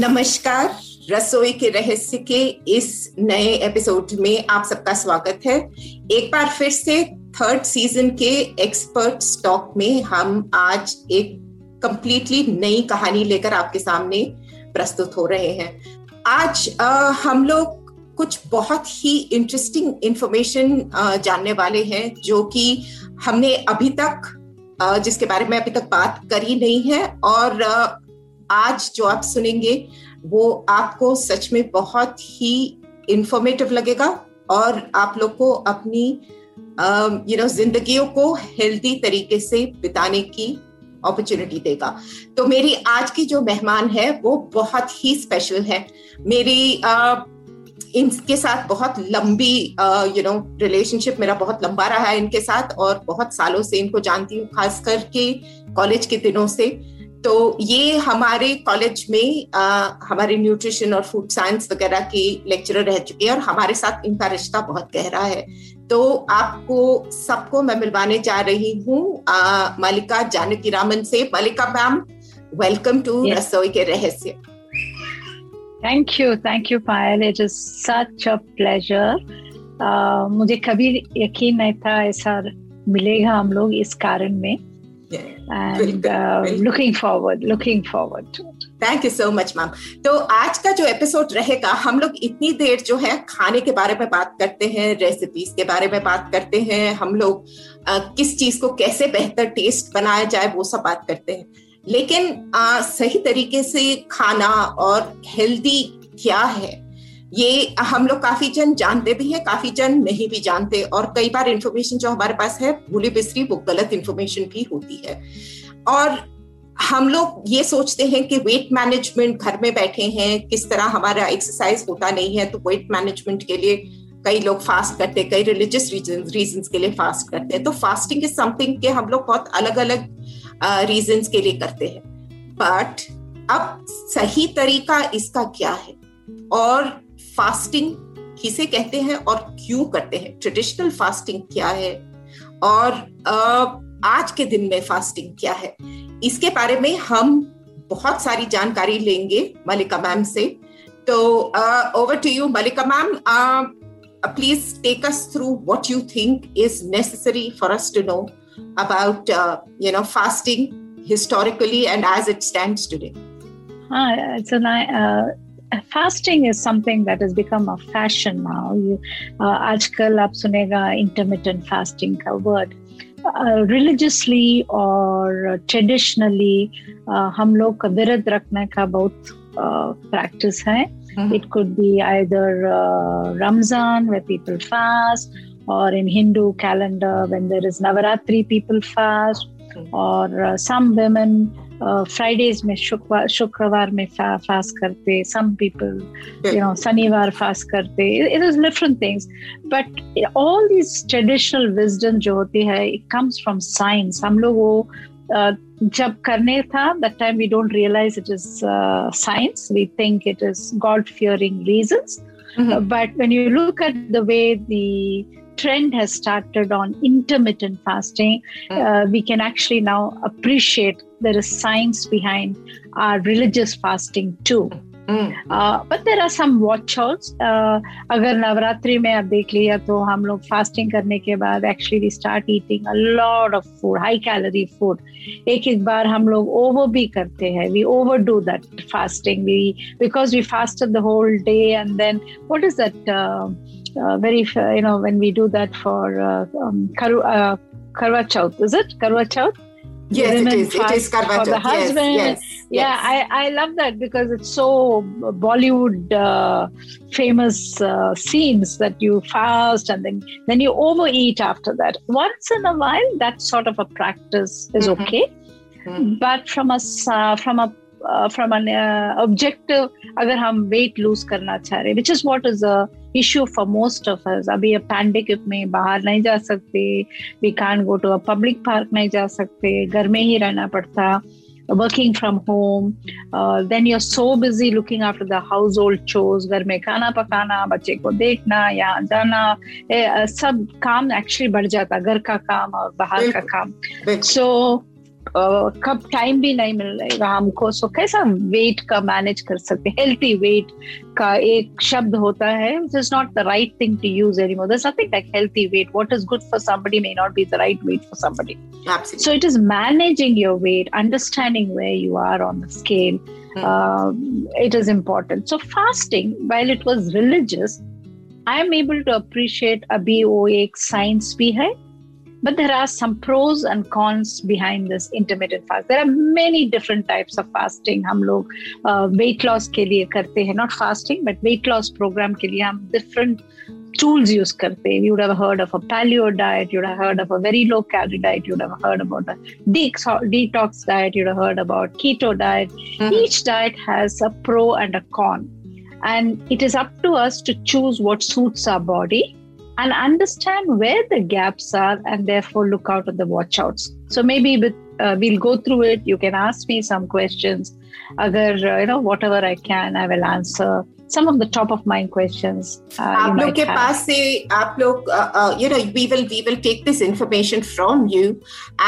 नमस्कार, रसोई के रहस्य के इस नए एपिसोड में आप सबका स्वागत है। एक बार फिर से थर्ड सीजन के एक्सपर्ट्स टॉक में हम आज एक कंप्लीटली नई कहानी लेकर आपके सामने प्रस्तुत हो रहे हैं। आज हम लोग कुछ बहुत ही इंटरेस्टिंग इंफॉर्मेशन जानने वाले हैं जो कि हमने अभी तक जिसके बारे में अभी तक बात करी नहीं है, और आज जो आप सुनेंगे वो आपको सच में बहुत ही इंफॉर्मेटिव लगेगा और आप लोग को अपनी जिंदगियों को हेल्दी तरीके से बिताने की अपॉर्चुनिटी देगा। तो मेरी आज की जो मेहमान है वो बहुत ही स्पेशल है। मेरी इनके साथ बहुत लंबी रिलेशनशिप मेरा बहुत लंबा रहा है इनके साथ, और बहुत सालों से इनको जानती हूँ, खास करके कॉलेज के दिनों से। तो ये हमारे कॉलेज में हमारे न्यूट्रिशन और फूड साइंस वगैरह की लेक्चरर रह चुके हैं और हमारे साथ इनका रिश्ता बहुत गहरा है। तो आपको सबको मैं मिलवाने जा रही हूँ मालिका जानकी रामन से। मालिका मैम, वेलकम टू रसोई के रहस्य। Thank you Payal, it is such a pleasure. मुझे कभी यकीन नहीं था ऐसा मिलेगा हम लोग इस कारण में। Looking forward to it. Thank you so much, ma'am. तो आज का जो एपिसोड रहेगा, हम लोग इतनी देर जो है खाने के बारे में बात करते हैं, रेसिपीज के बारे में बात करते हैं, हम लोग किस चीज को कैसे बेहतर टेस्ट बनाया जाए वो सब बात करते हैं, लेकिन सही तरीके से खाना और हेल्दी क्या है ये हम लोग काफी जन जानते भी हैं, काफी जन नहीं भी जानते, और कई बार इन्फॉर्मेशन जो हमारे पास है भूली बिसरी वो गलत इन्फॉर्मेशन भी होती है। और हम लोग ये सोचते हैं कि वेट मैनेजमेंट, घर में बैठे हैं किस तरह हमारा एक्सरसाइज होता नहीं है, तो वेट मैनेजमेंट के लिए कई लोग फास्ट करते, कई रिलीजियस रीजंस के लिए फास्ट करते हैं। तो फास्टिंग इज समथिंग के हम लोग बहुत अलग अलग रीजंस के लिए करते हैं, बट अब सही तरीका इसका क्या है और फास्टिंग किसे कहते हैं और क्यों करते हैं, ट्रेडिशनल फास्टिंग क्या है और आज के दिन में फास्टिंग क्या है, इसके बारे में हम बहुत सारी जानकारी लेंगे मालिका मैम से। तो over to you Malika ma'am, please take us through what you think is necessary for us to know about fasting historically and as it stands today. Fasting is something that has become a fashion now. आजकल आप सुनेगा intermittent fasting का word. Religiously और traditionally हम लोग का व्रत रखने का बहुत practice है. It could be either Ramzan where people fast, or in Hindu calendar when there is Navaratri people fast, or some women Fridays में शुक्रवार में फास्ट करते, some people शनिवार फास्ट करते, it is different things, but all these traditional wisdom जो होती है it comes from science. हम लोग वो जब करने था that time we don't realize it is science, we think it is God-fearing reasons, but when you look at the way the trend has started on intermittent fasting, we can actually now appreciate there is science behind our religious fasting too. But there are some watch-outs. अगर नवरात्रि में आप देख लिया तो हम लोग fasting करने के बाद actually we start eating a lot of food, high calorie food. एक बार हम लोग over भी करते हैं, we overdo that fasting, because we fasted the whole day and then what is that when we do that for Karwa Chauth, is it? Karwa Chauth? Yes, it is Karwa Chauth. Husband. Yes. Yeah, yes. I love that because it's so Bollywood famous scenes that you fast and then you overeat after that. Once in a while, that sort of a practice is mm-hmm. okay. Mm-hmm. But from an objective, अगर हम weight lose करना चाह रहे, which is what is a issue for most of us. अभी ये pandemic में बाहर नहीं जा सकते, we can't go to a public park नहीं जा सकते, घर में ही रहना पड़ता, working from home, then you're so busy looking after the household chores, घर में खाना पकाना, बच्चे को देखना, यहाँ जाना, सब काम actually बढ़ जाता, घर का काम और बाहर का काम. So कब टाइम भी नहीं मिल रहेगा हमको, सो कैसा वेट का मैनेज कर सकते. हेल्थी वेट का एक शब्द होता है, it is not the right thing to use anymore. There is nothing like healthy weight. What is good for somebody may not be the right weight for somebody. So it is managing your weight, understanding where you are on the scale. It is important. So fasting, while it was religious, I am able to appreciate अभी वो एक science भी है. But there are some pros and cons behind this intermittent fast. There are many different types of fasting. हम लोग weight loss के लिए करते हैं, not fasting, but weight loss program के लिए हम different tools use करते हैं. You would have heard of a paleo diet, you would have heard of a very low calorie diet, you would have heard about a detox diet, you would have heard about keto diet. Mm-hmm. Each diet has a pro and a con. And it is up to us to choose what suits our body. And understand where the gaps are and therefore look out at the watch-outs. So maybe we'll go through it. You can ask me some questions. Whatever I can, I will answer some of the top of mind questions. We will take this information from you.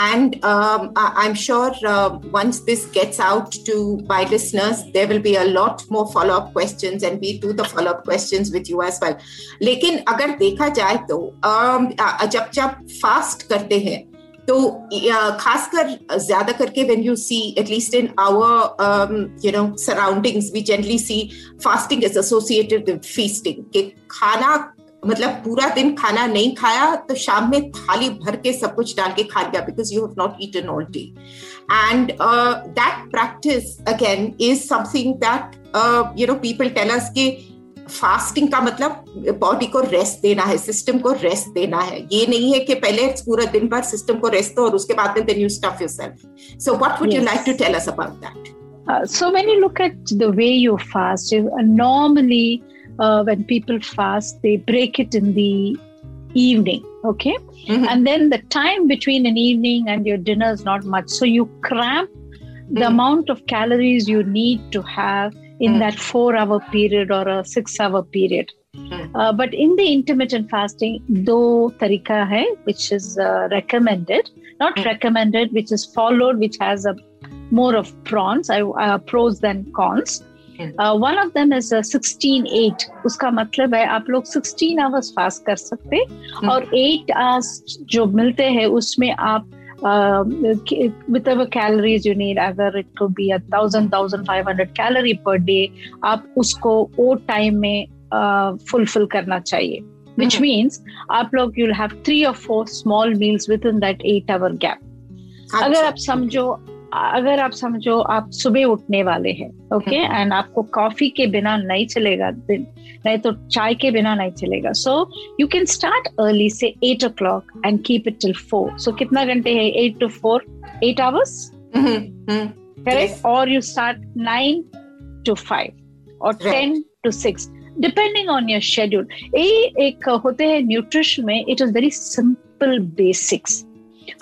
And I'm sure once this gets out to my listeners, there will be a lot more follow-up questions and we do the follow-up questions with you as well. लेकिन अगर देखा जाए तो जब fast करते हैं तो खासकर ज्यादा करके when you see, at least in our surroundings, we generally see fasting is associated with feasting. कि खाना मतलब पूरा दिन खाना नहीं खाया तो शाम में थाली भर के सब कुछ डाल के खा लिया because you have not eaten all day. And that practice again is something that people tell us कि फास्टिंग का मतलब बॉडी को रेस्ट देना है, सिस्टम को रेस्ट देना है. ये नहीं है कि पहले पूरा दिन भर सिस्टम को रेस्ट दो और उसके बाद में then you stuff yourself. So what would you like to tell us about that? So when you look at the way you fast, normally when people fast they break it in the evening, okay? Mm-hmm. And then the time between an evening and your dinner is not much, so you cramp the mm-hmm. amount of calories you need to have in that 4-hour period or a 6-hour period. But in the intermittent fasting, do tarika hai, which is recommended, not recommended, which is followed, which has a more of pros than cons. One of them is 16-8. Uska matlab hai, aap log 16 hours fast kar sakte, aur 8 hours jo milte hai, usme aap whatever calories you need, अगर it could be 1,000-1,500 calorie per day, आप उसको वो time में fulfill करना चाहिए, which means आप लोग you'll have 3 or 4 small meals within that 8-hour gap. अगर आप समझो आप सुबह उठने वाले हैं, ओके, एंड आपको कॉफी के बिना नहीं चलेगा दिन, नहीं तो चाय के बिना नहीं चलेगा. So you can start early से 8 o'clock and keep it till 4. So कितना घंटे है? 8 to 4, 8 hours, करेक्ट? और यू स्टार्ट 9 to 5 और 10 to 6 depending on your schedule. ये एक होते हैं न्यूट्रिशन में. It is very simple basics.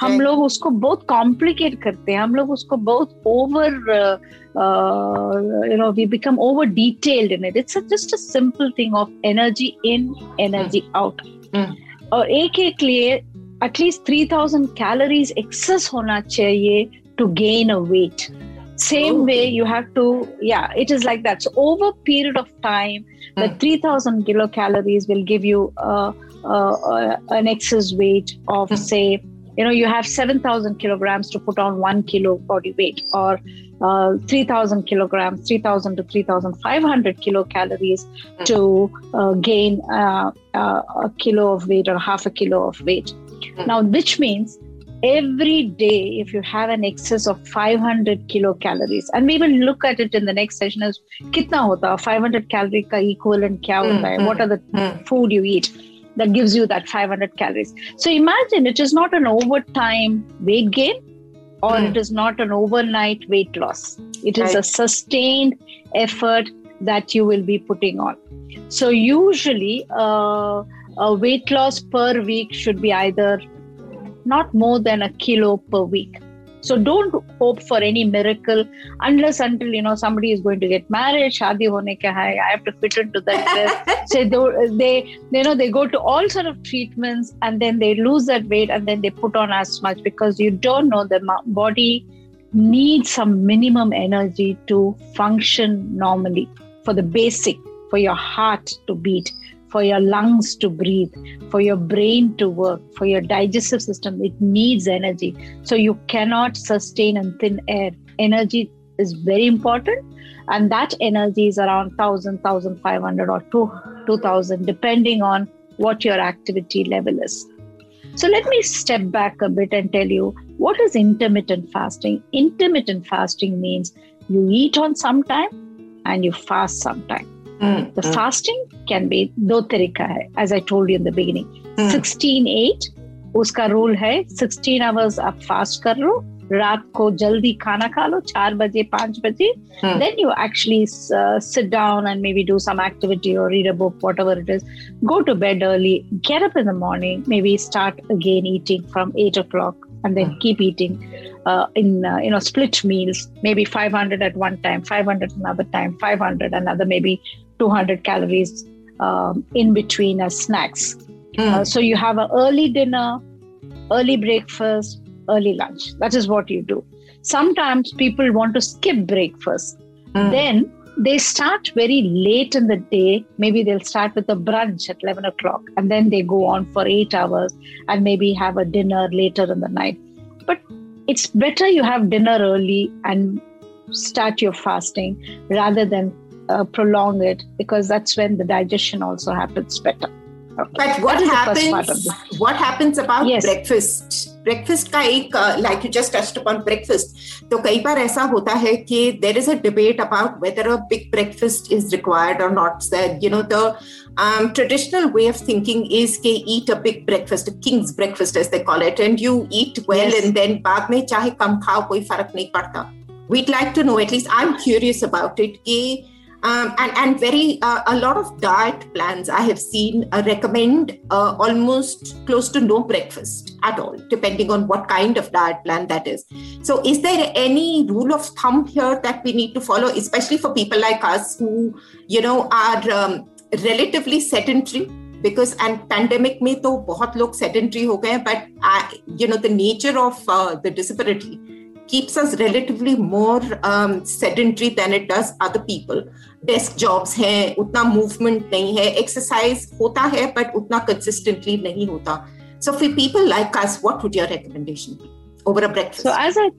हम लोग उसको बहुत कॉम्प्लिकेट करते हैं, हम लोग उसको बहुत we become over detailed in it. It's just a simple thing of energy in, energy out. और एक लिए at least 3,000 calories excess होना चाहिए to gain a weight. Same way you have to, it is like that. So over period of time, the 3,000 kilocalories will give you an excess weight of say, you have 7,000 kilograms to put on 1 kilo body weight, or 3,000 kilograms, 3,000 to 3,500 kilocalories to gain a kilo of weight or half a kilo of weight. Now, which means every day, if you have an excess of 500 kilocalories, and we will look at it in the next session as कितना होता है 500 calorie का equivalent क्या होता है? What are the food you eat that gives you that 500 calories? So imagine it is not an overtime weight gain, or it is not an overnight weight loss. It is a sustained effort that you will be putting on. So usually a weight loss per week should be either not more than a kilo per week. So don't hope for any miracle unless until, you know, somebody is going to get married, shadi hone ka hai, I have to fit into that dress. So they go to all sort of treatments and then they lose that weight and then they put on as much, because you don't know, the body needs some minimum energy to function normally, for the basic, for your heart to beat, for your lungs to breathe, for your brain to work, for your digestive system. It needs energy. So you cannot sustain on thin air. Energy is very important, and that energy is around 1,000, 1,500 or 2,000, depending on what your activity level is. So let me step back a bit and tell you, what is intermittent fasting? Intermittent fasting means you eat on some time and you fast some time. The fasting can be do tarika hai, as I told you in the beginning. 16-8 uska rule hai. 16 hours aap fast kar lo, raat ko jaldi khana kha lo, 4 baje, 5 baje. Then you actually sit down and maybe do some activity or read a book, whatever it is. Go to bed early, get up in the morning, maybe start again eating from 8 o'clock and then keep eating. In split meals, maybe 500 at one time, 500 another time, 500 another, maybe 200 calories in between as snacks. So you have an early dinner, early breakfast, early lunch. That is what you do. Sometimes people want to skip breakfast. Then they start very late in the day. Maybe they'll start with a brunch at 11 o'clock and then they go on for 8 hours and maybe have a dinner later in the night. But it's better you have dinner early and start your fasting rather than prolong it, because that's when the digestion also happens better. Okay. But what happens about breakfast? Breakfast ka ek, like you just touched upon breakfast. तो कई बार ऐसा होता है कि there is a debate about whether a big breakfast is required or not. That, you know, the traditional way of thinking is ke eat a big breakfast, a king's breakfast as they call it, and you eat well and then बाद में चाहे कम खाओ कोई फर्क नहीं पड़ता. We'd like to know, at least I'm curious about it, ke and very a lot of diet plans I have seen recommend almost close to no breakfast at all, depending on what kind of diet plan that is. So is there any rule of thumb here that we need to follow, especially for people like us who, you know, are relatively sedentary? Because in pandemic mein to bahut log sedentary ho gaye, but the nature of the disability keeps us relatively more sedentary than it does other people. Desk jobs हैं, उतना movement नहीं है, exercise होता है but उतना consistently नहीं होता. So for people like us, what would your recommendation be over a breakfast? So as a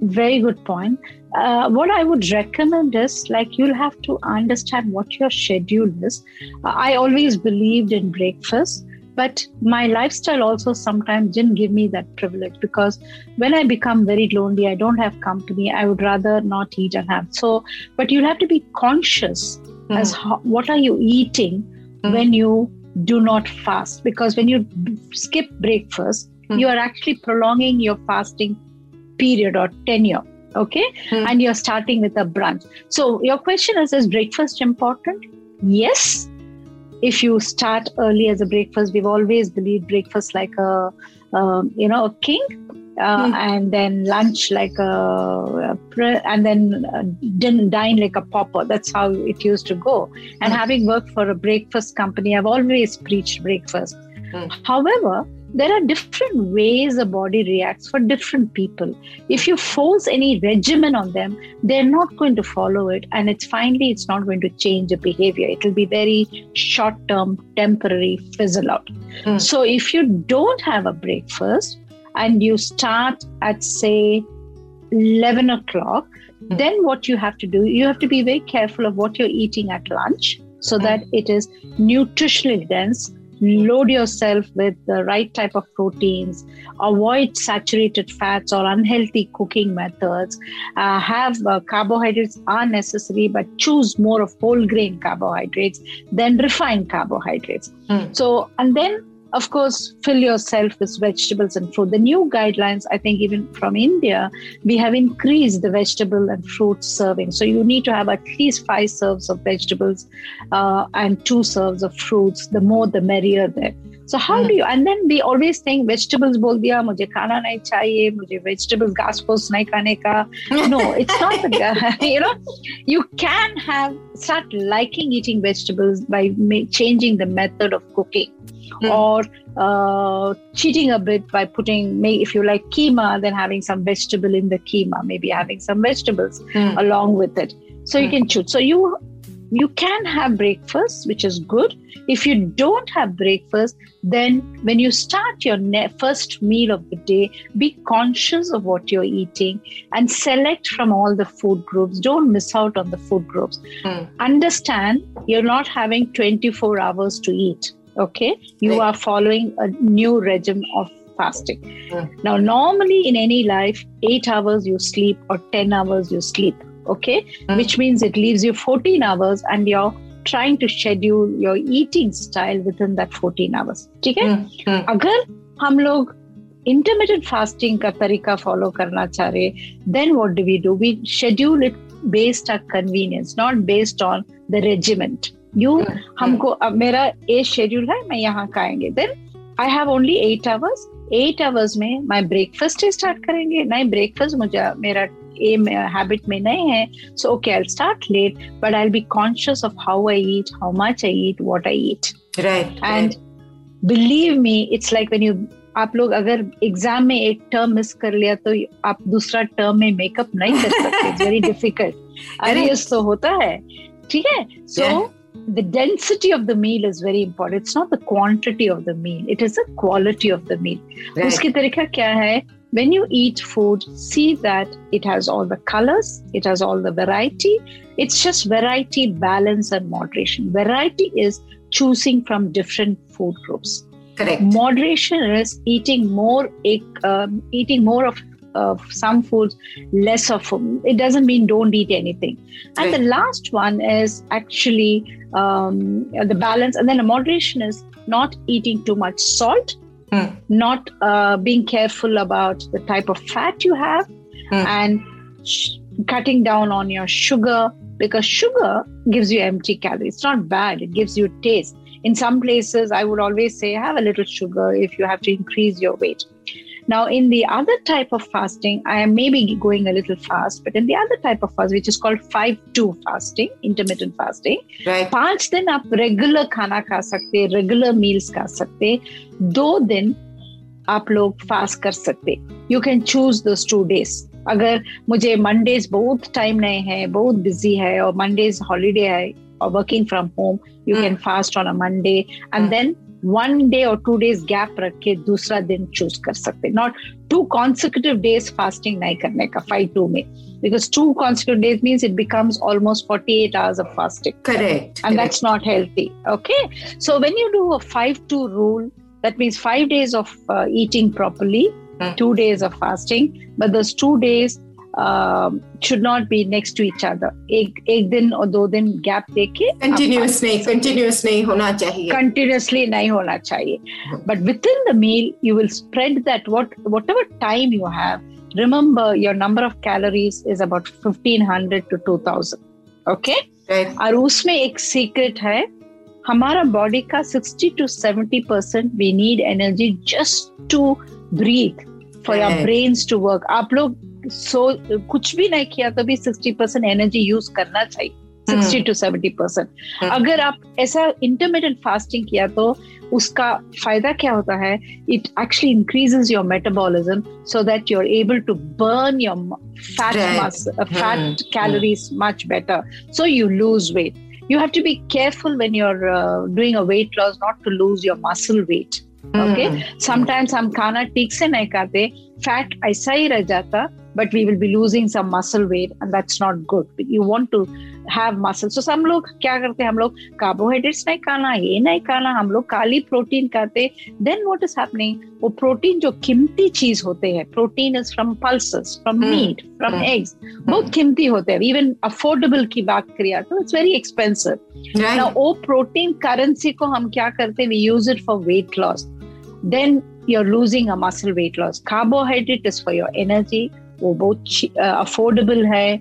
very good point, what I would recommend is, like, you'll have to understand what your schedule is. I always believed in breakfast. But my lifestyle also sometimes didn't give me that privilege, because when I become very lonely, I don't have company, I would rather not eat and have. So, but you'll have to be conscious as what are you eating when you do not fast, because when you skip breakfast, you are actually prolonging your fasting period or tenure. Okay. And you're starting with a brunch. So your question is breakfast important? Yes. If you start early as a breakfast, we've always believed breakfast like a king, and then lunch like and then dine like a pauper. That's how it used to go. And having worked for a breakfast company, I've always preached breakfast. However, there are different ways the body reacts for different people. If you force any regimen on them, they're not going to follow it. And it's not going to change the behavior. It will be very short-term, temporary, fizzle out. So if you don't have a breakfast and you start at, say, 11 o'clock, then what you have to do, you have to be very careful of what you're eating at lunch so that it is nutritionally dense, Load yourself with the right type of proteins, avoid saturated fats or unhealthy cooking methods, have carbohydrates are necessary, but choose more of whole grain carbohydrates than refined carbohydrates. So, and then of course, fill yourself with vegetables and fruit. The new guidelines, I think even from India, we have increased the vegetable and fruit serving. So you need to have at least 5 serves of vegetables and 2 serves of fruits. The more, the merrier there. So how do you, and then we always think vegetables bol diya, mujhe khana nahi chahiye, mujhe vegetables, ghas poos nahi khane ka. No, it's not, you know, you can have, start liking eating vegetables by changing the method of cooking. Or cheating a bit by putting, if you like keema, then having some vegetable in the keema, maybe having some vegetables along with it. So you can choose. So you can have breakfast, which is good. If you don't have breakfast, then when you start your first meal of the day, be conscious of what you're eating and select from all the food groups. Don't miss out on the food groups. Understand you're not having 24 hours to eat. Okay, you are following a new regime of fasting. Now, normally in any life, 8 hours you sleep or 10 hours you sleep, okay? Which means it leaves you 14 hours and you're trying to schedule your eating style within that 14 hours. ठीक है? अगर हम लोग intermittent fasting का तरीका follow करना चाह रहे, then what do? We schedule it based on convenience, not based on the regiment. हमको अब मेरा ए शेड्यूल है, मैं यहाँ खाएंगे, then I have only 8 hours में माई ब्रेकफास्ट स्टार्ट करेंगे, नहीं ब्रेकफास्ट मुझे मेरा हैबिट में नहीं है, so okay I will start late but I will be conscious of how I eat, how much I eat, what I eat, right. And believe me, it's like when you, आप लोग अगर exam में एक term miss कर लिया तो आप दूसरा टर्म में मेकअप नहीं कर सकते, इट्स वेरी डिफिकल्ट. अरे ये तो होता है, ठीक है. सो the density of the meal is very important. It's not the quantity of the meal. It is the quality of the meal. Right. Uski tarika kya hai? When you eat food, see that it has all the colors. It has all the variety. It's just variety, balance and moderation. Variety is choosing from different food groups. Correct. Moderation is eating more of some foods, less of them. It doesn't mean don't eat anything. And the last one is actually the balance. And then the moderation is not eating too much salt, not being careful about the type of fat you have, and cutting down on your sugar, because sugar gives you empty calories. It's not bad. It gives you taste. In some places, I would always say, have a little sugar if you have to increase your weight. Now, in the other type of fasting, I am maybe going a little fast, but in the other type of fast, which is called 5-2 fasting, intermittent fasting, 5 दिन आप regular खाना खा सकते, regular meals खा सकते, 2 दिन आप लोग fast कर सकते. You can choose those 2 days. अगर मुझे Mondays बहुत time नहीं है, बहुत busy है, और Mondays holiday है, or working from home, you can fast on a Monday, and then 1 day or 2 days gap रखे दूसरा दिन choose कर सकते. Not 2 consecutive days fasting नहीं करने का 5-2 में, because 2 consecutive days means it becomes almost 48 hours of fasting. Correct. And that's not healthy. Okay. So when you do a 5-2 rule, that means 5 days of eating properly, 2 days of fasting, but those 2 days should not be next to each other. एक दिन और 2 दिन gap देके continuous नहीं होना चाहिए. Continuously नहीं होना चाहिए. But within the meal, you will spread that whatever time you have. Remember, your number of calories is about 1500 to 2000. Okay? और उसमें एक secret है. हमारा body का 60 to 70% we need energy just to breathe, for our brains to work. आप लोग कुछ भी नहीं किया तो भी 60% एनर्जी यूज करना चाहिए, 60 to 70%. अगर आप ऐसा इंटरमिटेंट फास्टिंग किया तो उसका फायदा क्या होता है? It actually increases your metabolism, so that you are able to burn your fat calories much better, so you lose weight. You have to be careful when you are doing a weight loss, not to lose your muscle weight. Okay, sometimes हम खाना ठीक से नहीं खाते, fat ऐसा ही रह जाता, but we will be losing some muscle weight and that's not good. You want to have muscle. So some लोग क्या करते हैं, हम लोग carbohydrates नहीं खाना, ये नहीं खाना, हम लोग काली प्रोटीन खाते. Then what is happening? वो प्रोटीन जो कीमती चीज होते हैं, protein is from pulses, from meat, from eggs, बहुत कीमती होते हैं. Even affordable की बात करिए तो it's very expensive. Now वो प्रोटीन currency को हम क्या करते हैं? We use it for weight loss. Then you're losing a muscle weight loss. Carbohydrate is for your energy. वो बहुत affordable है.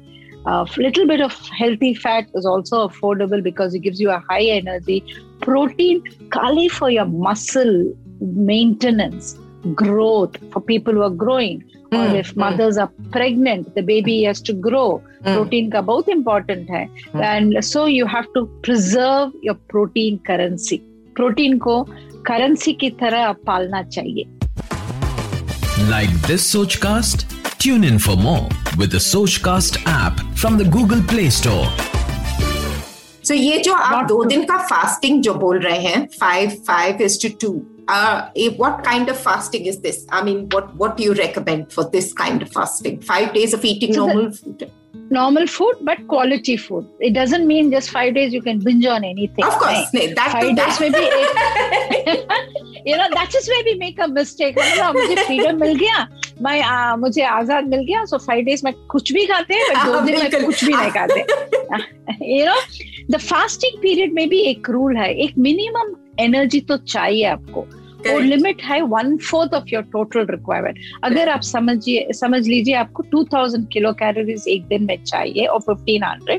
Little bit of healthy fat is also affordable because it gives you a high energy. Protein, kali for your muscle maintenance, growth for people who are growing. Or if mothers are pregnant, the baby has to grow. Protein ka both important hai. And so you have to preserve your protein currency. Protein ko currency ki tarah palna chahiye. Like this Sochcast? Tune in for more with the Sochcast app from the Google Play Store. So ये जो आप दो दिन का fasting जो बोल रहे हैं 5:2, what kind of fasting is this? I mean, what do you recommend for this kind of fasting? 5 days of eating normal food. Normal food, but quality food. It doesn't mean just 5 days you can binge on anything. Of course, no, that 5 days maybe. That is where we make a mistake. मुझे freedom मिल गया, मुझे आजाद मिल गया, so 5 days मैं कुछ भी खाते हैं, but 2 दिन मैं कुछ भी नहीं खाते. The fasting period में भी एक rule है, एक minimum energy तो चाहिए आपको. वो लिमिट है 1/4 ऑफ योर टोटल रिक्वायरमेंट. अगर आप समझ लीजिए आपको 2000 kilocalories एक दिन में चाहिए और 1500,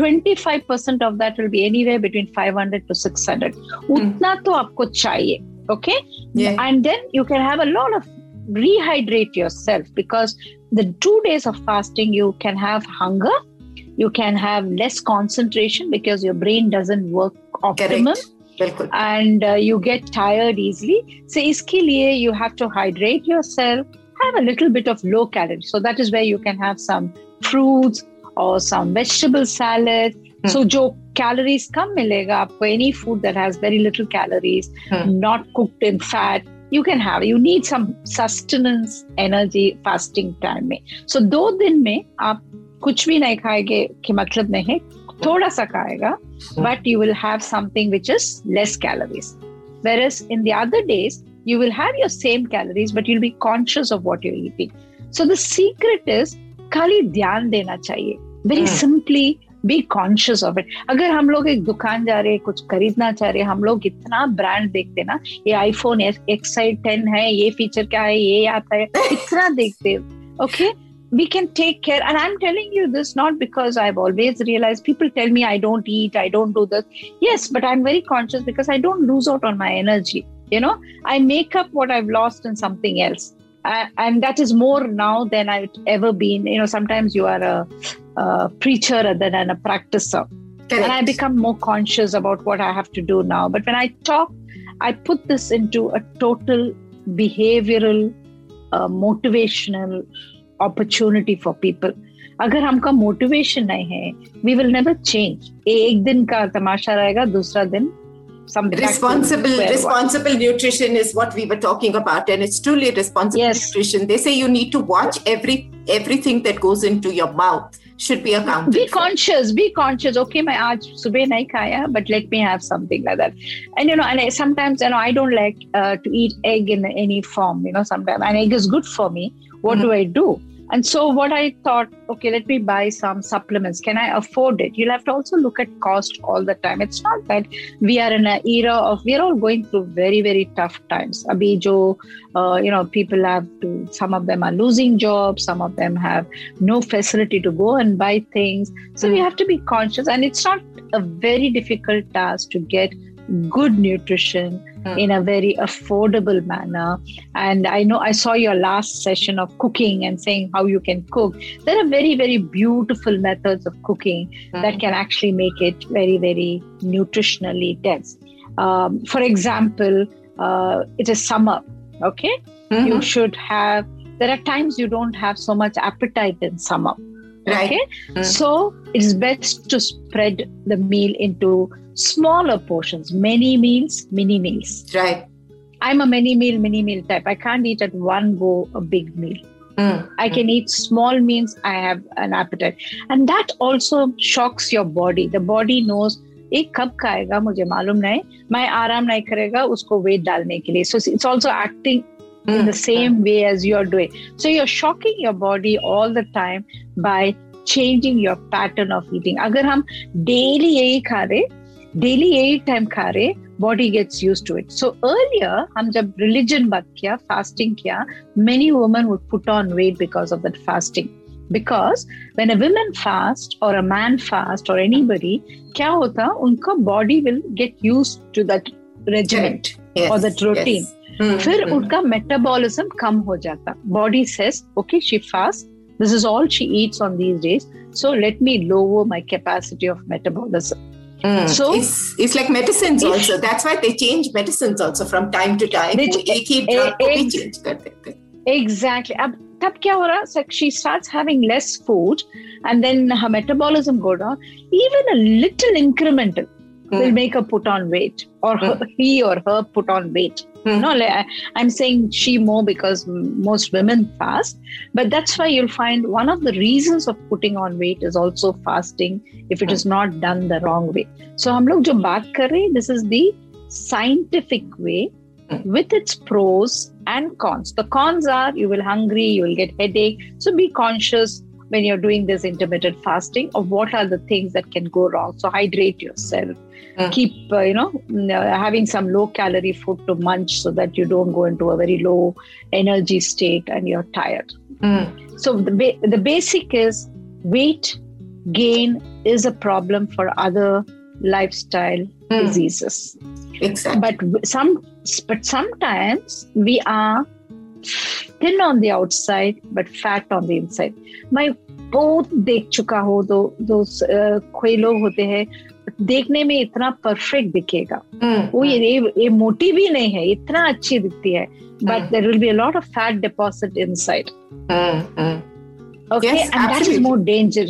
25% of that will be anywhere between 500 to 600. उतना तो आपको चाहिए. Okay, and then you can have a lot of rehydrate yourself because the 2 days of fasting you can have hunger, you can have less concentration because your brain doesn't work optimum. Correct. And you get tired easily. So, iske liye you have to hydrate yourself, have a little bit of low calorie. So, that is where you can have some fruits or some vegetable salad. So, jo calories kam milega aapko, any food that has very little calories, not cooked in fat, you can have. You need some sustenance, energy, fasting time mein. So, 2 दिन mein aap kuch bhi nahi khayenge ki matlab nahi hai. थोड़ा सा खाएगा, but you will have something which is less calories. Whereas in the other days, you will have your same calories, but you'll be conscious of what you're eating. So the secret is, खाली ध्यान देना चाहिए. Very simply, be conscious of it. अगर हम लोग एक दुकान जा रहे हैं, कुछ खरीदना चाह रहे हैं, हम लोग इतना ब्रांड देखते हैं ना, ये आईफोन X10 है, ये फीचर क्या है, ये आता है, इतना देखते हैं. Okay? We can take care, and I'm telling you this not because I've always realized people tell me I don't eat, I don't do this. Yes, but I'm very conscious because I don't lose out on my energy. I make up what I've lost in something else. And that is more now than I've ever been. Sometimes you are a preacher rather than a practicer. Correct. And I become more conscious about what I have to do now. But when I talk, I put this into a total behavioral, motivational opportunity for people. अगर हमका motivation नहीं है, we will never change. एक दिन का तमाशा रहेगा, दूसरा दिन Responsible nutrition is what we were talking about, and it's truly responsible nutrition. They say you need to watch everything that goes into your mouth should be accounted. Be conscious. Okay, मैं आज सुबह नहीं खाया, but let me have something like that. And sometimes I don't like to eat egg in any form. Sometimes an egg is good for me. What do I do? And so what I thought, okay, let me buy some supplements. Can I afford it? You'll have to also look at cost all the time. It's not that we are in an era of, we're all going through very, very tough times. Abhi jo, people have to, some of them are losing jobs. Some of them have no facility to go and buy things. So we have to be conscious. And it's not a very difficult task to get good nutrition in a very affordable manner. And I know I saw your last session of cooking and saying how you can cook. There are very, very beautiful methods of cooking that can actually make it very, very nutritionally dense. For example, it is summer, okay? You should have, there are times you don't have so much appetite in summer, right? Okay? So it is best to spread the meal into smaller portions, many meals, mini meals. Right. I'm a mini meal type. I can't eat at one go a big meal. I can eat small means I have an appetite. And that also shocks your body. The body knows, ये कब खाएगा मुझे मालूम नहीं, मैं आराम नहीं करेगा उसको वेट डालने के लिए. So it's also acting in the same way as you're doing. So you're shocking your body all the time by changing your pattern of eating. अगर हम daily यही टाइम खा रहे, body gets used to it. So earlier, हम जब religion बात किया, fasting किया, many women would put on weight because of that fasting. Because when a woman fast or a man fast or anybody, क्या होता, उनका body will get used to that regimen or that routine. फिर उनका metabolism कम हो जाता. Body says, okay, she fasts. This is all she eats on these days. So let me lower my capacity of metabolism. So it's like medicines also. That's why they change medicines also from time to time. Exactly. तब क्या हो रहा? She starts having less food, and then her metabolism go down. Even a little incremental will make her put on weight, or he or her put on weight. No, like I'm saying she more because most women fast, but that's why you'll find one of the reasons of putting on weight is also fasting if it is not done the wrong way. So, हम लोग जो बात कर रहे हैं, this is the scientific way with its pros and cons. The cons are you will hungry, you will get headache. So, be conscious when you're doing this intermittent fasting of what are the things that can go wrong. So, hydrate yourself. Keep, having some low-calorie food to munch so that you don't go into a very low energy state and you're tired. So the basic is weight gain is a problem for other lifestyle diseases. Exactly. But sometimes we are thin on the outside but fat on the inside. मैं बहुत देख चुका हूँ कोई लोग होते हैं देखने में इतना परफेक्ट दिखेगा वो ये मोटी भी नहीं है इतना अच्छी दिखती है but there will be a lot of fat deposit inside okay and that is more danger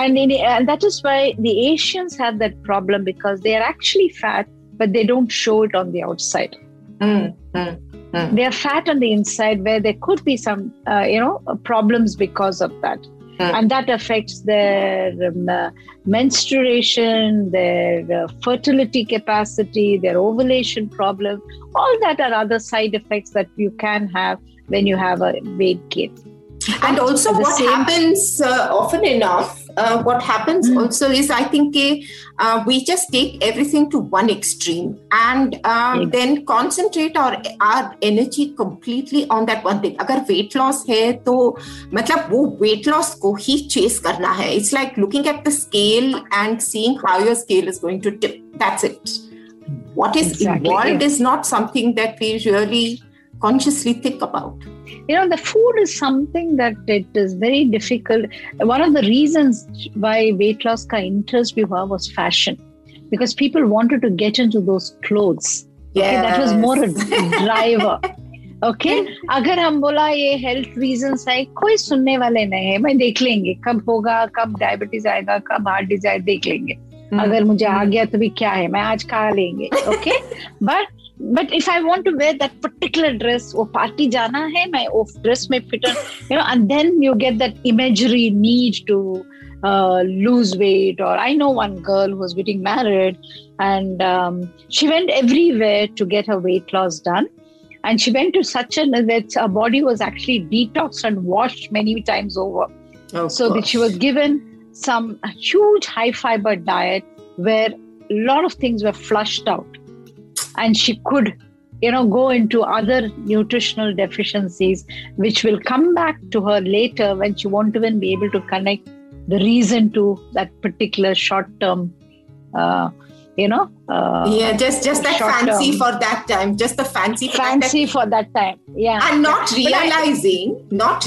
and that is why the Asians have that problem because they are actually fat but they don't show it on the outside they are fat on the inside where there could be some problems because of that. And that affects their menstruation, their fertility capacity, their ovulation problem. All that are other side effects that you can have when you have a weight gain. And also what happens often enough, also is I think we just take everything to one extreme and then concentrate our energy completely on that one thing. अगर weight loss है तो मतलब वो weight loss को ही chase करना है. It's like looking at the scale and seeing how your scale is going to tip. That's it. What is involved is not something that we really consciously think about. The food is something that it is very difficult. One of the reasons why weight loss ka interest bhi hua was fashion, because people wanted to get into those clothes. Yes. Okay, that was more a driver. Okay, अगर हम बोला ये health reasons है कोई सुनने वाले नहीं है मैं देख लेंगे कब होगा कब diabetes आएगा कब heart disease देख लेंगे अगर मुझे आ गया तो भी क्या है मैं आज खा लेंगे. Okay, But if I want to wear that particular dress, वो party जाना है, मैं वो dress में fit, and then you get that imagery need to lose weight. Or I know one girl who was getting married, and she went everywhere to get her weight loss done, and she went to that her body was actually detoxed and washed many times over. So that she was given some huge high fiber diet where a lot of things were flushed out. And she could, go into other nutritional deficiencies, which will come back to her later when she won't even be able to connect the reason to that particular short-term, just that fancy term. For that time, just the fancy for that time. Yeah. And not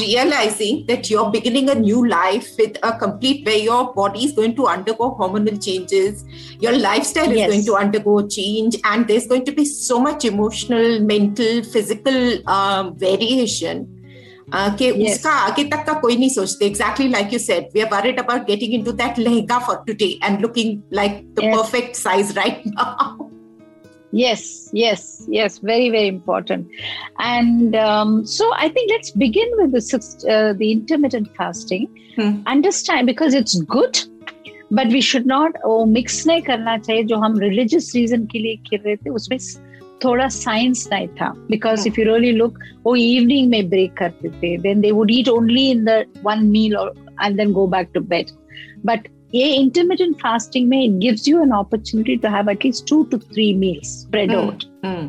realizing that you're beginning a new life with a complete where your body is going to undergo hormonal changes, your lifestyle is going to undergo change, and there's going to be so much emotional, mental, physical variation. उसका आगे तक का कोई नहीं सोचते. Exactly like you said, we are worried about getting into that lehenga for today and looking like the perfect size right now. Yes, very, very important. And so I think let's begin with the intermittent fasting. Understand, because it's good, but we should not mix नहीं करना चाहिए जो हम religious reason के लिए कर रहे थे, उसमें थोड़ा science नहीं था. Because if you really look, वो evening में break करते थे, then they would eat only in the one meal and then go back to bed. But ये intermittent fasting में it gives you an opportunity to have at least 2 to 3 meals spread out.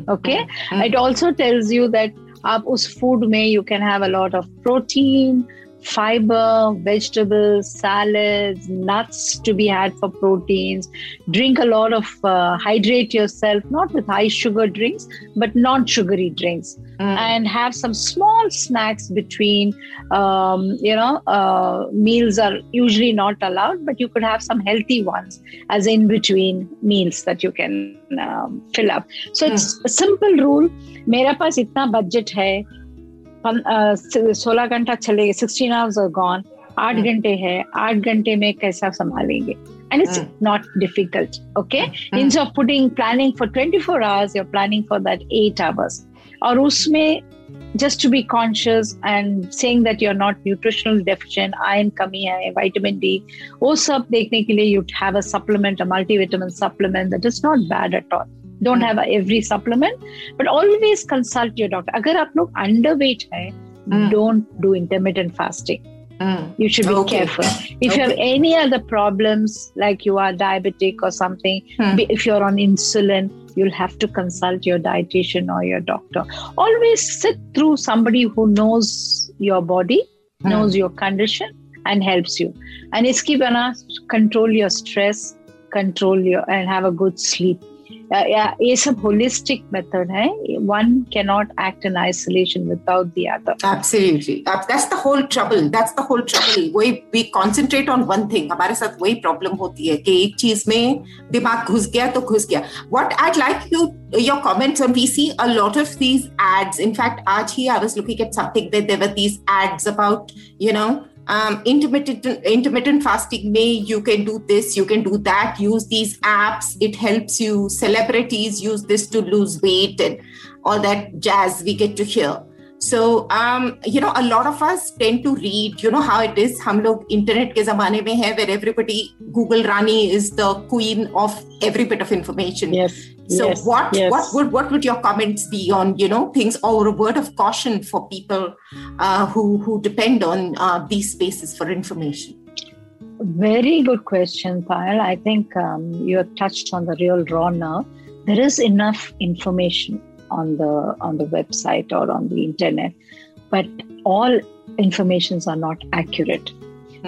Okay? It also tells you that आप उस food में you can have a lot of protein, fiber, vegetables, salads, nuts to be had for proteins. Drink a lot of, hydrate yourself, not with high sugar drinks, but non-sugary drinks. And have some small snacks between, meals are usually not allowed, but you could have some healthy ones as in between meals that you can fill up. So it's a simple rule. मेरा पास इतना budget है, 16 घंटा चलेगा, 16 hours are gone, 8 घंटे है, 8 घंटे में कैसा संभालेंगे. And it's not difficult, okay? Instead of planning for 24 hours, you're planning for that 8 hours. और उसमें just to be conscious and saying that you're not nutritional deficient, iron कमी है, vitamin D, वो सब देखने के लिए you have a supplement, a multivitamin supplement that is not bad at all. Don't have every supplement, but always consult your doctor. Agar aap log underweight hai, don't do intermittent fasting. You should be careful. If you have any other problems, like you are diabetic or something, if you're on insulin, you'll have to consult your dietitian or your doctor. Always sit through somebody who knows your body, knows your condition, and helps you. And iski bana control your stress, and have a good sleep. ये सब holistic method है. One cannot act in isolation without the other. Absolutely. That's the whole trouble. वही we concentrate on one thing. हमारे साथ वही problem होती है कि एक चीज में दिमाग घुस गया तो घुस गया. What I'd like your comments on, we see a lot of these ads. In fact, आज ही I was looking at something that there were these ads about, you know, intermittent fasting mein you can do this, you can do that, use these apps, it helps you, celebrities use this to lose weight and all that jazz we get to hear. So, a lot of us tend to read, you know how it is, hum log internet ke zamane mein hai where everybody, Google Rani is the queen of every bit of information. Yes. So yes, what would your comments be on, you know, things, or a word of caution for people who depend on these spaces for information? Very good question, Payal. I think you have touched on the real raw now. There is enough information on the website or on the internet, but all informations are not accurate.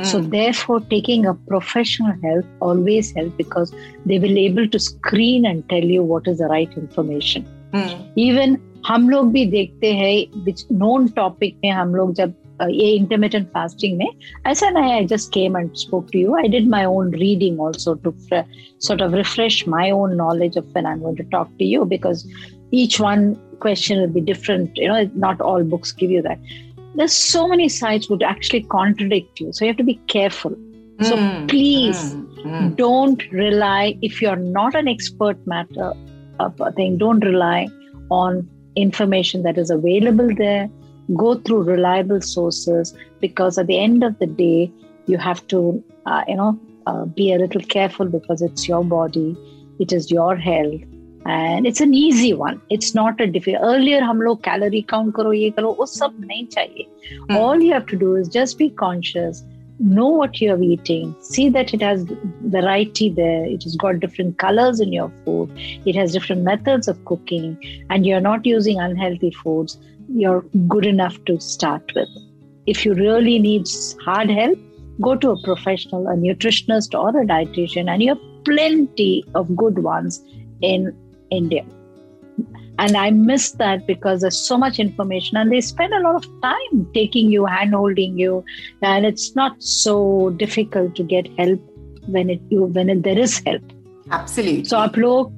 So therefore, taking a professional help always helps, because they will able to screen and tell you what is the right information. Even हम लोग भी देखते हैं which known topic में हम लोग जब ये intermittent fasting में ऐसा नहीं है, I just came and spoke to you. I did my own reading also to sort of refresh my own knowledge of when I'm going to talk to you, because each one question will be different. You know, not all books give you that. There's so many sites would actually contradict you. So you have to be careful. So please don't rely, if you're not an expert matter of a thing, don't rely on information that is available there. Go through reliable sources, because at the end of the day, you have to, be a little careful, because it's your body, it is your health. And it's an easy one. It's not a difficult. Earlier, हम लोग calorie count करो, ये करो, वो सब नहीं चाहिए. All you have to do is just be conscious. Know what you are eating. See that it has variety there. It has got different colors in your food. It has different methods of cooking. And you're not using unhealthy foods. You're good enough to start with. If you really need hard help, go to a professional, a nutritionist or a dietitian. And you have plenty of good ones in India. And I miss that, because there's so much information and they spend a lot of time taking you, hand-holding you, and it's not so difficult to get help when there is help. Absolutely. So आप लोग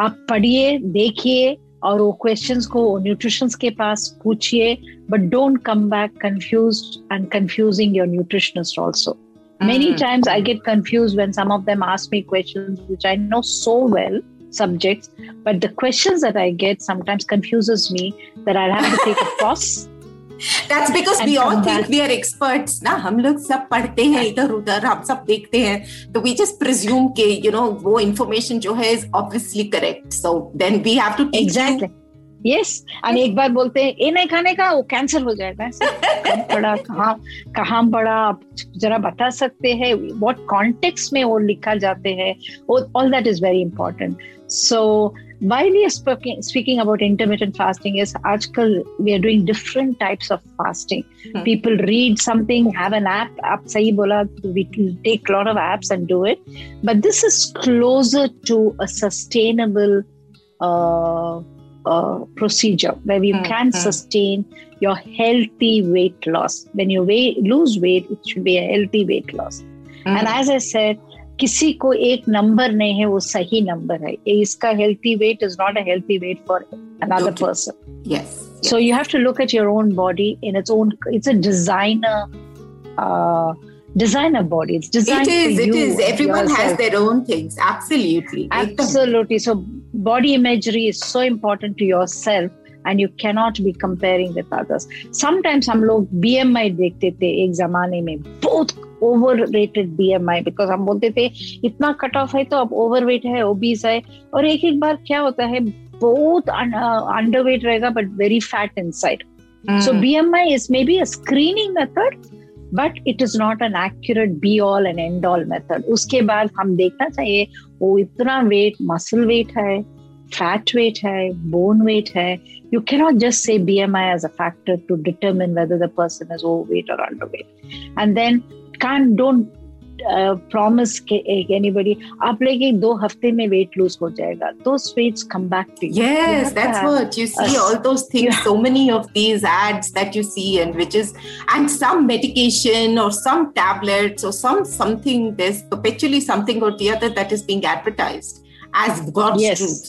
आप पढ़िए, देखिए, और वो questions को nutritionists के पास पूछिए, but don't come back confused and confusing your nutritionist also. Many times I get confused when some of them ask me questions which I know so well, subjects, but the questions that I get sometimes confuses me that I'll have to take a pause. That's because we all think we are experts, ना हम लोग सब पढ़ते हैं इधर उधर हम सब देखते हैं तो we just presume के you know वो information जो है is obviously correct so then we have to teach exactly yes and एक बार बोलते हैं ये नहीं खाने का वो कैंसर हो जाएगा पढ़ा कहाँ पढ़ा आप जरा बता सकते हैं what context में वो लिखा जाते हैं all that is very important so While we are speaking about intermittent fasting, is आजकल we are doing different types of fasting. Hmm. People read something, have an app. आप सही बोला, we take a lot of apps and do it. But this is closer to a sustainable procedure where you can sustain your healthy weight loss. When you lose weight, it should be a healthy weight loss. Hmm. And as I said, किसी को एक number नहीं है वो सही number है इसका healthy weight is not a healthy weight for another person yes so you have to look at your own body in its own it's a designer body it's designed it is for you it is everyone yourself. Has their own things absolutely so body imagery is so important to yourself and you cannot be comparing with others sometimes hum log BMI dekhte the ek zamane mein bahut overrated BMI because हम बोलते थे इतना cut off है तो अब overweight है obese है और एक एक बार क्या होता है बहुत underweight रहेगा but very fat inside so BMI is maybe a screening method but it is not an accurate be all and end all method उसके बाद हम देखना चाहिए वो इतना weight muscle weight है fat weight है bone weight है you cannot just say BMI as a factor to determine whether the person is overweight or underweight and then don't promise anybody आप लेके 2 हफ्ते में weight lose हो जाएगा those weights come back to you yes that's what you see all those things yeah. so many of these ads that you see and which is and some medication or some tablets or something there's perpetually something or the other that is being advertised as God's yes. truth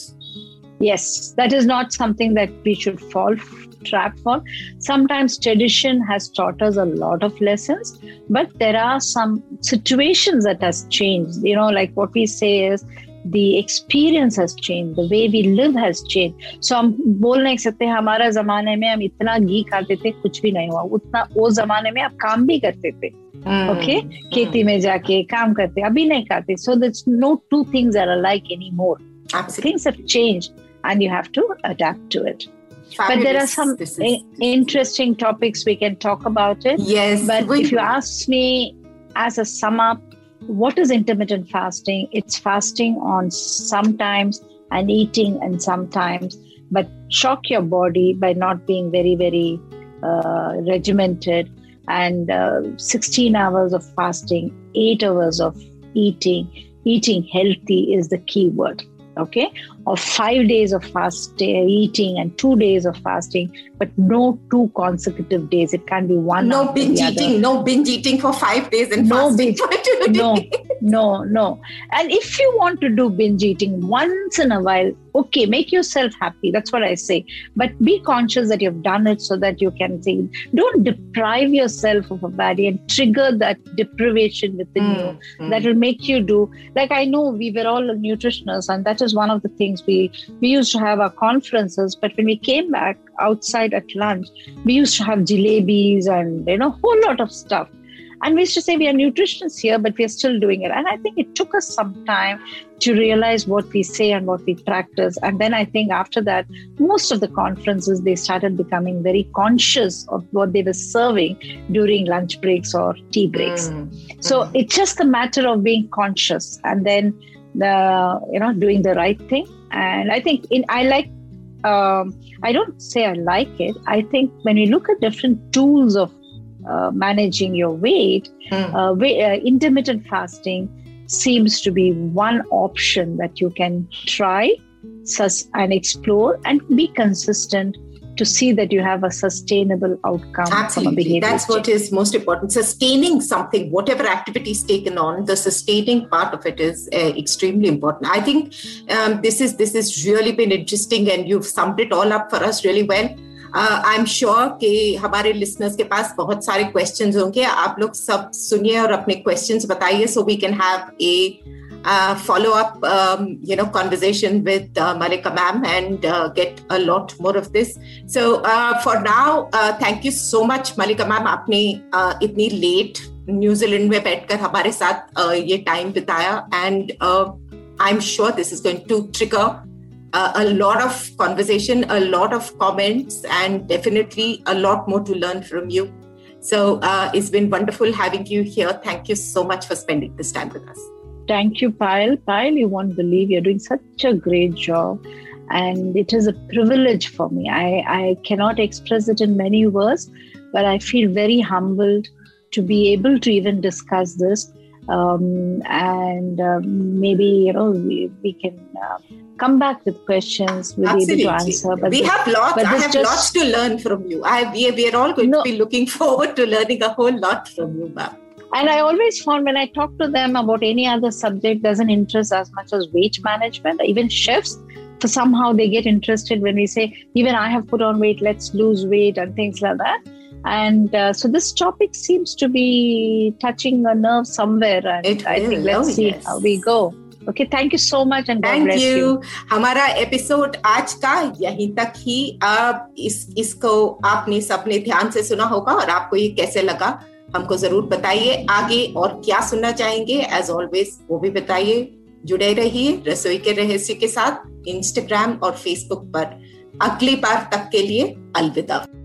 yes that is not something that we should fall trap for sometimes tradition has taught us a lot of lessons but there are some situations that has changed you know like what we say is the experience has changed the way we live has changed so हम बोल नहीं सकते हमारा जमाने में हम इतना घी खाते थे कुछ भी नहीं हुआ उतना वो जमाने में आप काम भी करते थे okay खेती में जाके काम करते अभी नहीं खाते so there's no two things that are like anymore Absolutely. Things have changed and you have to adapt to it Fabulous. But there are some interesting topics we can talk about it. Yes. But if you ask me as a sum up, what is intermittent fasting? It's fasting on sometimes and eating and sometimes, but shock your body by not being very, very regimented and 16 hours of fasting, 8 hours of eating healthy is the key word. Okay, or 5 days of fast eating and 2 days of fasting, but no 2 consecutive days. It can be one. No binge eating. Other. No binge eating for 5 days and no fasting for 2 days. No. And if you want to do binge eating once in a while, okay, make yourself happy. That's what I say. But be conscious that you've done it so that you can say, don't deprive yourself of a body and trigger that deprivation within you. That will make you do, like I know we were all nutritionists and that is one of the things we used to have our conferences, but when we came back outside at lunch, we used to have jalebis and whole lot of stuff. And we used to say we are nutritionists here, but we are still doing it. And I think it took us some time to realize what we say and what we practice. And then I think after that, most of the conferences, they started becoming very conscious of what they were serving during lunch breaks or tea breaks. So it's just a matter of being conscious and then doing the right thing. And I think I don't say I like it. I think when we look at different tools of managing your weight, intermittent fasting seems to be one option that you can try and explore and be consistent to see that you have a sustainable outcome. Absolutely. From a behavior that's change. What is most important. Sustaining something, whatever activity is taken on, the sustaining part of it is extremely important. I think this has really been interesting and you've summed it all up for us really well. I am sure कि हमारे listeners के पास बहुत सारे questions होंगे आप लोग सब सुनिए और अपने क्वेश्चंस बताइए so we can have a follow-up, conversation with Malika ma'am and get a lot more of this. So for now, thank you so much, Malika ma'am. आपने इतनी late न्यूजीलैंड में बैठकर हमारे साथ ये टाइम बिताया, and I'm sure this is going to trigger a lot of conversation, a lot of comments, and definitely a lot more to learn from you. So it's been wonderful having you here. Thank you so much for spending this time with us. Thank you, Payal. Payal, you won't believe you're doing such a great job. And it is a privilege for me. I cannot express it in many words, but I feel very humbled to be able to even discuss this. Maybe, we can come back with questions. We'll be able to answer. But we have lots. I have lots to learn from you. We are all going to be looking forward to learning a whole lot from you, ma'am. And I always found when I talk to them about any other subject doesn't interest as much as weight management, even chefs. So somehow they get interested when we say, even I have put on weight, let's lose weight and things like that. And so this topic seems to be touching a nerve somewhere. And I think let's see how we go. Okay, thank you so much and God bless you. Thank you. हमारा episode आज का यहीं तक ही. अब इसको आपने सबने ध्यान से सुना होगा और आपको ये कैसे लगा हमको जरूर बताइए. आगे और क्या सुनना चाहेंगे एज ऑलवेज वो भी बताइए. जुड़े रहिए रसोई के रहस्य के साथ इंस्टाग्राम और फेसबुक पर. अगली बार तक के लिए अलविदा.